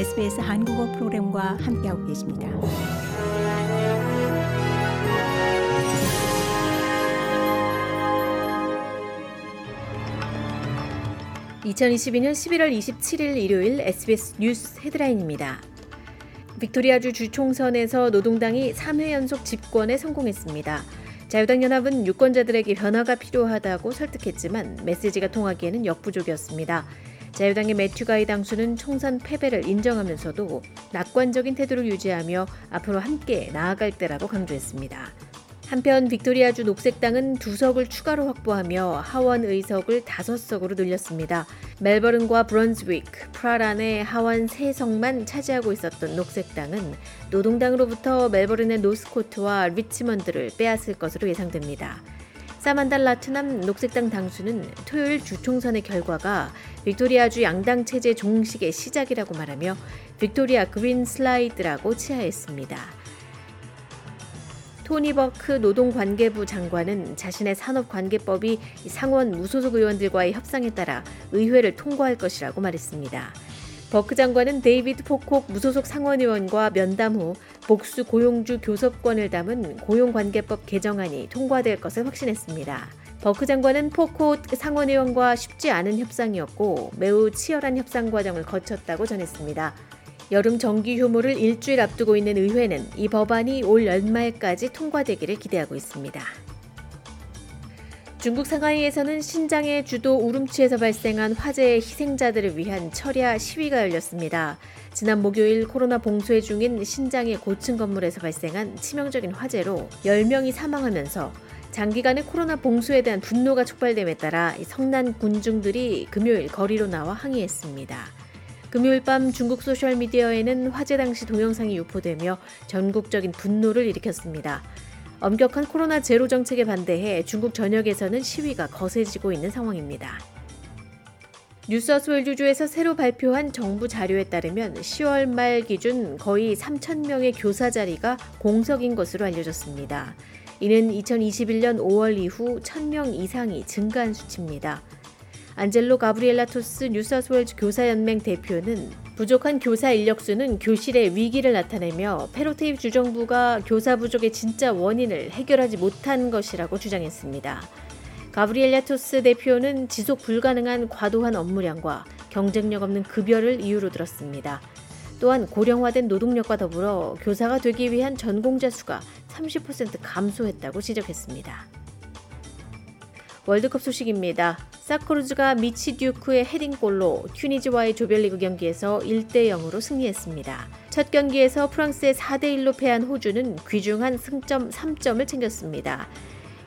SBS 한국어 프로그램과 함께하고 계십니다. (2022년 11월 27일) 일요일 SBS 뉴스 헤드라인입니다. 빅토리아주 주총선에서 노동당이 3회 연속 집권에 성공했습니다. 자유당 연합은 유권자들에게 변화가 필요하다고 설득했지만 메시지가 통하기에는 역부족이었습니다. 자유당의 매튜 가이 당수는 총선 패배를 인정하면서도 낙관적인 태도를 유지하며 앞으로 함께 나아갈 때라고 강조했습니다. 한편 빅토리아주 녹색당은 2석을 추가로 확보하며 하원 의석을 5석으로 늘렸습니다. 멜버른과 브런즈위크, 프라란의 하원 3석만 차지하고 있었던 녹색당은 노동당으로부터 멜버른의 노스코트와 리치먼드를 빼앗을 것으로 예상됩니다. 사만다 라트남 녹색당 당수는 토요일 주총선의 결과가 빅토리아주 양당 체제 종식의 시작이라고 말하며 빅토리아 그린 슬라이드라고 치하했습니다. 토니 버크 노동관계부 장관은 자신의 산업관계법이 상원 무소속 의원들과의 협상에 따라 의회를 통과할 것이라고 말했습니다. 버크 장관은 데이비드 포콕 무소속 상원의원과 면담 후 복수 고용주 교섭권을 담은 고용관계법 개정안이 통과될 것을 확신했습니다. 버크 장관은 포콕 상원의원과 쉽지 않은 협상이었고 매우 치열한 협상 과정을 거쳤다고 전했습니다. 여름 정기 휴무를 일주일 앞두고 있는 의회는 이 법안이 올 연말까지 통과되기를 기대하고 있습니다. 중국 상하이에서는 신장의 주도 우름치에서 발생한 화재의 희생자들을 위한 철야 시위가 열렸습니다. 지난 목요일 코로나 봉쇄 중인 신장의 고층 건물에서 발생한 치명적인 화재로 10명이 사망하면서 장기간의 코로나 봉쇄에 대한 분노가 촉발됨에 따라 성난 군중들이 금요일 거리로 나와 항의했습니다. 금요일 밤 중국 소셜미디어에는 화재 당시 동영상이 유포되며 전국적인 분노를 일으켰습니다. 엄격한 코로나 제로 정책에 반대해 중국 전역에서는 시위가 거세지고 있는 상황입니다. 뉴사우스웨일즈주에서 새로 발표한 정부 자료에 따르면 10월 말 기준 거의 3,000명의 교사 자리가 공석인 것으로 알려졌습니다. 이는 2021년 5월 이후 1,000명 이상이 증가한 수치입니다. 안젤로 가브리엘라토스 뉴사우스웨일즈 교사연맹 대표는 부족한 교사 인력수는 교실의 위기를 나타내며 페로테이프 주정부가 교사 부족의 진짜 원인을 해결하지 못한 것이라고 주장했습니다. 가브리엘라토스 대표는 지속 불가능한 과도한 업무량과 경쟁력 없는 급여를 이유로 들었습니다. 또한 고령화된 노동력과 더불어 교사가 되기 위한 전공자 수가 30% 감소했다고 지적했습니다. 월드컵 소식입니다. 사크루즈가 미치 듀크의 헤딩골로 튜니지와의 조별리그 경기에서 1-0으로 승리했습니다. 첫 경기에서 프랑스에 4-1로 패한 호주는 귀중한 승점 3점을 챙겼습니다.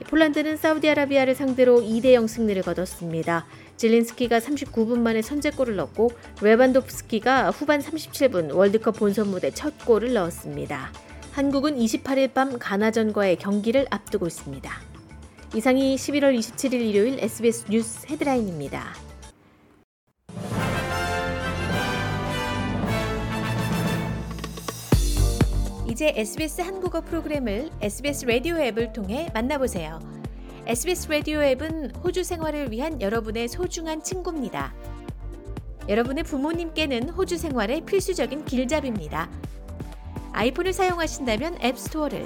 폴란드는 사우디아라비아를 상대로 2-0 승리를 거뒀습니다. 질린스키가 39분 만에 선제골을 넣고 레반도프스키가 후반 37분 월드컵 본선 무대 첫 골을 넣었습니다. 한국은 28일 밤 가나전과의 경기를 앞두고 있습니다. 이상이 11월 27일 일요일 SBS 뉴스 헤드라인입니다. 이제 SBS 한국어 프로그램을 SBS 라디오 앱을 통해 만나보세요. SBS 라디오 앱은 호주 생활을 위한 여러분의 소중한 친구입니다. 여러분의 부모님께는 호주 생활의 필수적인 길잡이입니다. 아이폰을 사용하신다면 앱스토어를,